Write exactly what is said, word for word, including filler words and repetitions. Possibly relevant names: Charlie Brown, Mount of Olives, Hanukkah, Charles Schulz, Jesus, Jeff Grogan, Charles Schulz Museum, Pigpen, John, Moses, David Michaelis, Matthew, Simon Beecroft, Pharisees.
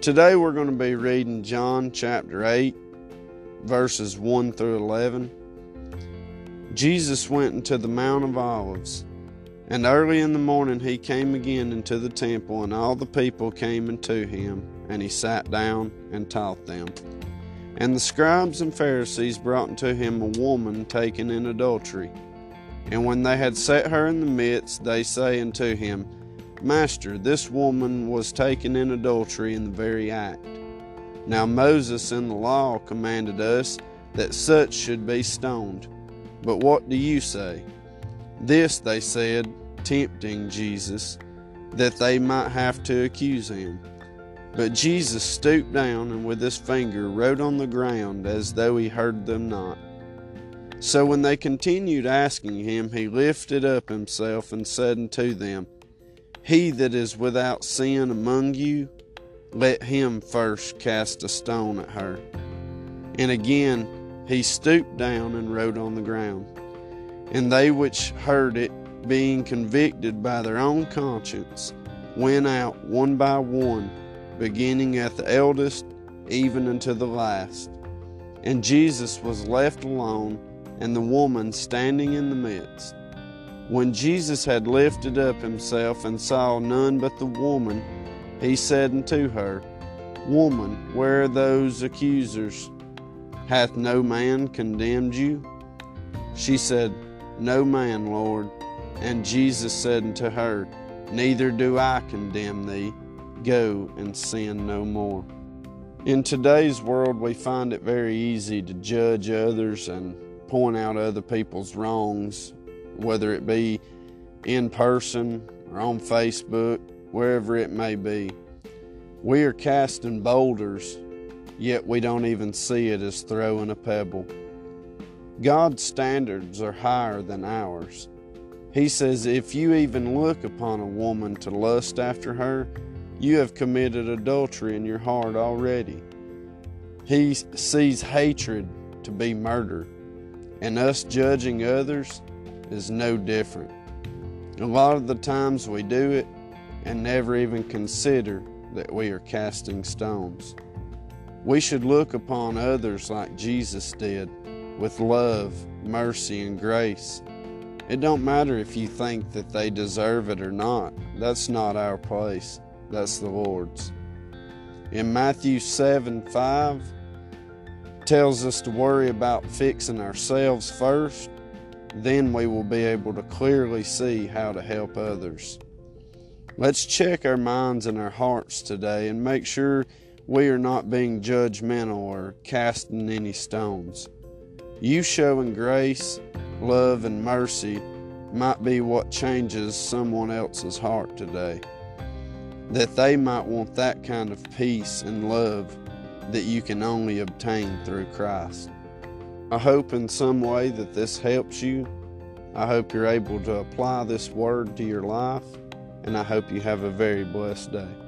Today we're going to be reading John chapter eight, verses one through eleven. Jesus went into the Mount of Olives, and early in the morning he came again into the temple, and all the people came unto him, and he sat down and taught them. And the scribes and Pharisees brought unto him a woman taken in adultery. And when they had set her in the midst, they say unto him, Master, this woman was taken in adultery in the very act. Now Moses in the law commanded us that such should be stoned. But what do you say? This they said, tempting Jesus, that they might have to accuse him. But Jesus stooped down and with his finger wrote on the ground as though he heard them not. So when they continued asking him, he lifted up himself and said unto them, He that is without sin among you, let him first cast a stone at her. And again he stooped down and wrote on the ground. And they which heard it, being convicted by their own conscience, went out one by one, beginning at the eldest, even unto the last. And Jesus was left alone, and the woman standing in the midst. When Jesus had lifted up himself and saw none but the woman, he said unto her, Woman, where are those accusers? Hath no man condemned you? She said, No man, Lord. And Jesus said unto her, Neither do I condemn thee. Go and sin no more. In today's world, we find it very easy to judge others and point out other people's wrongs, whether it be in person or on Facebook, wherever it may be. We are casting boulders, yet we don't even see it as throwing a pebble. God's standards are higher than ours. He says, if you even look upon a woman to lust after her, you have committed adultery in your heart already. He sees hatred to be murder, and us judging others is no different. A lot of the times we do it and never even consider that we are casting stones. We should look upon others like Jesus did, with love, mercy, and grace. It don't matter if you think that they deserve it or not. That's not our place. That's the Lord's. In Matthew seven five, tells us to worry about fixing ourselves first. Then we will be able to clearly see how to help others. Let's check our minds and our hearts today and make sure we are not being judgmental or casting any stones. You showing grace, love, and mercy might be what changes someone else's heart today, that they might want that kind of peace and love that you can only obtain through Christ. I hope in some way that this helps you. I hope you're able to apply this word to your life, and I hope you have a very blessed day.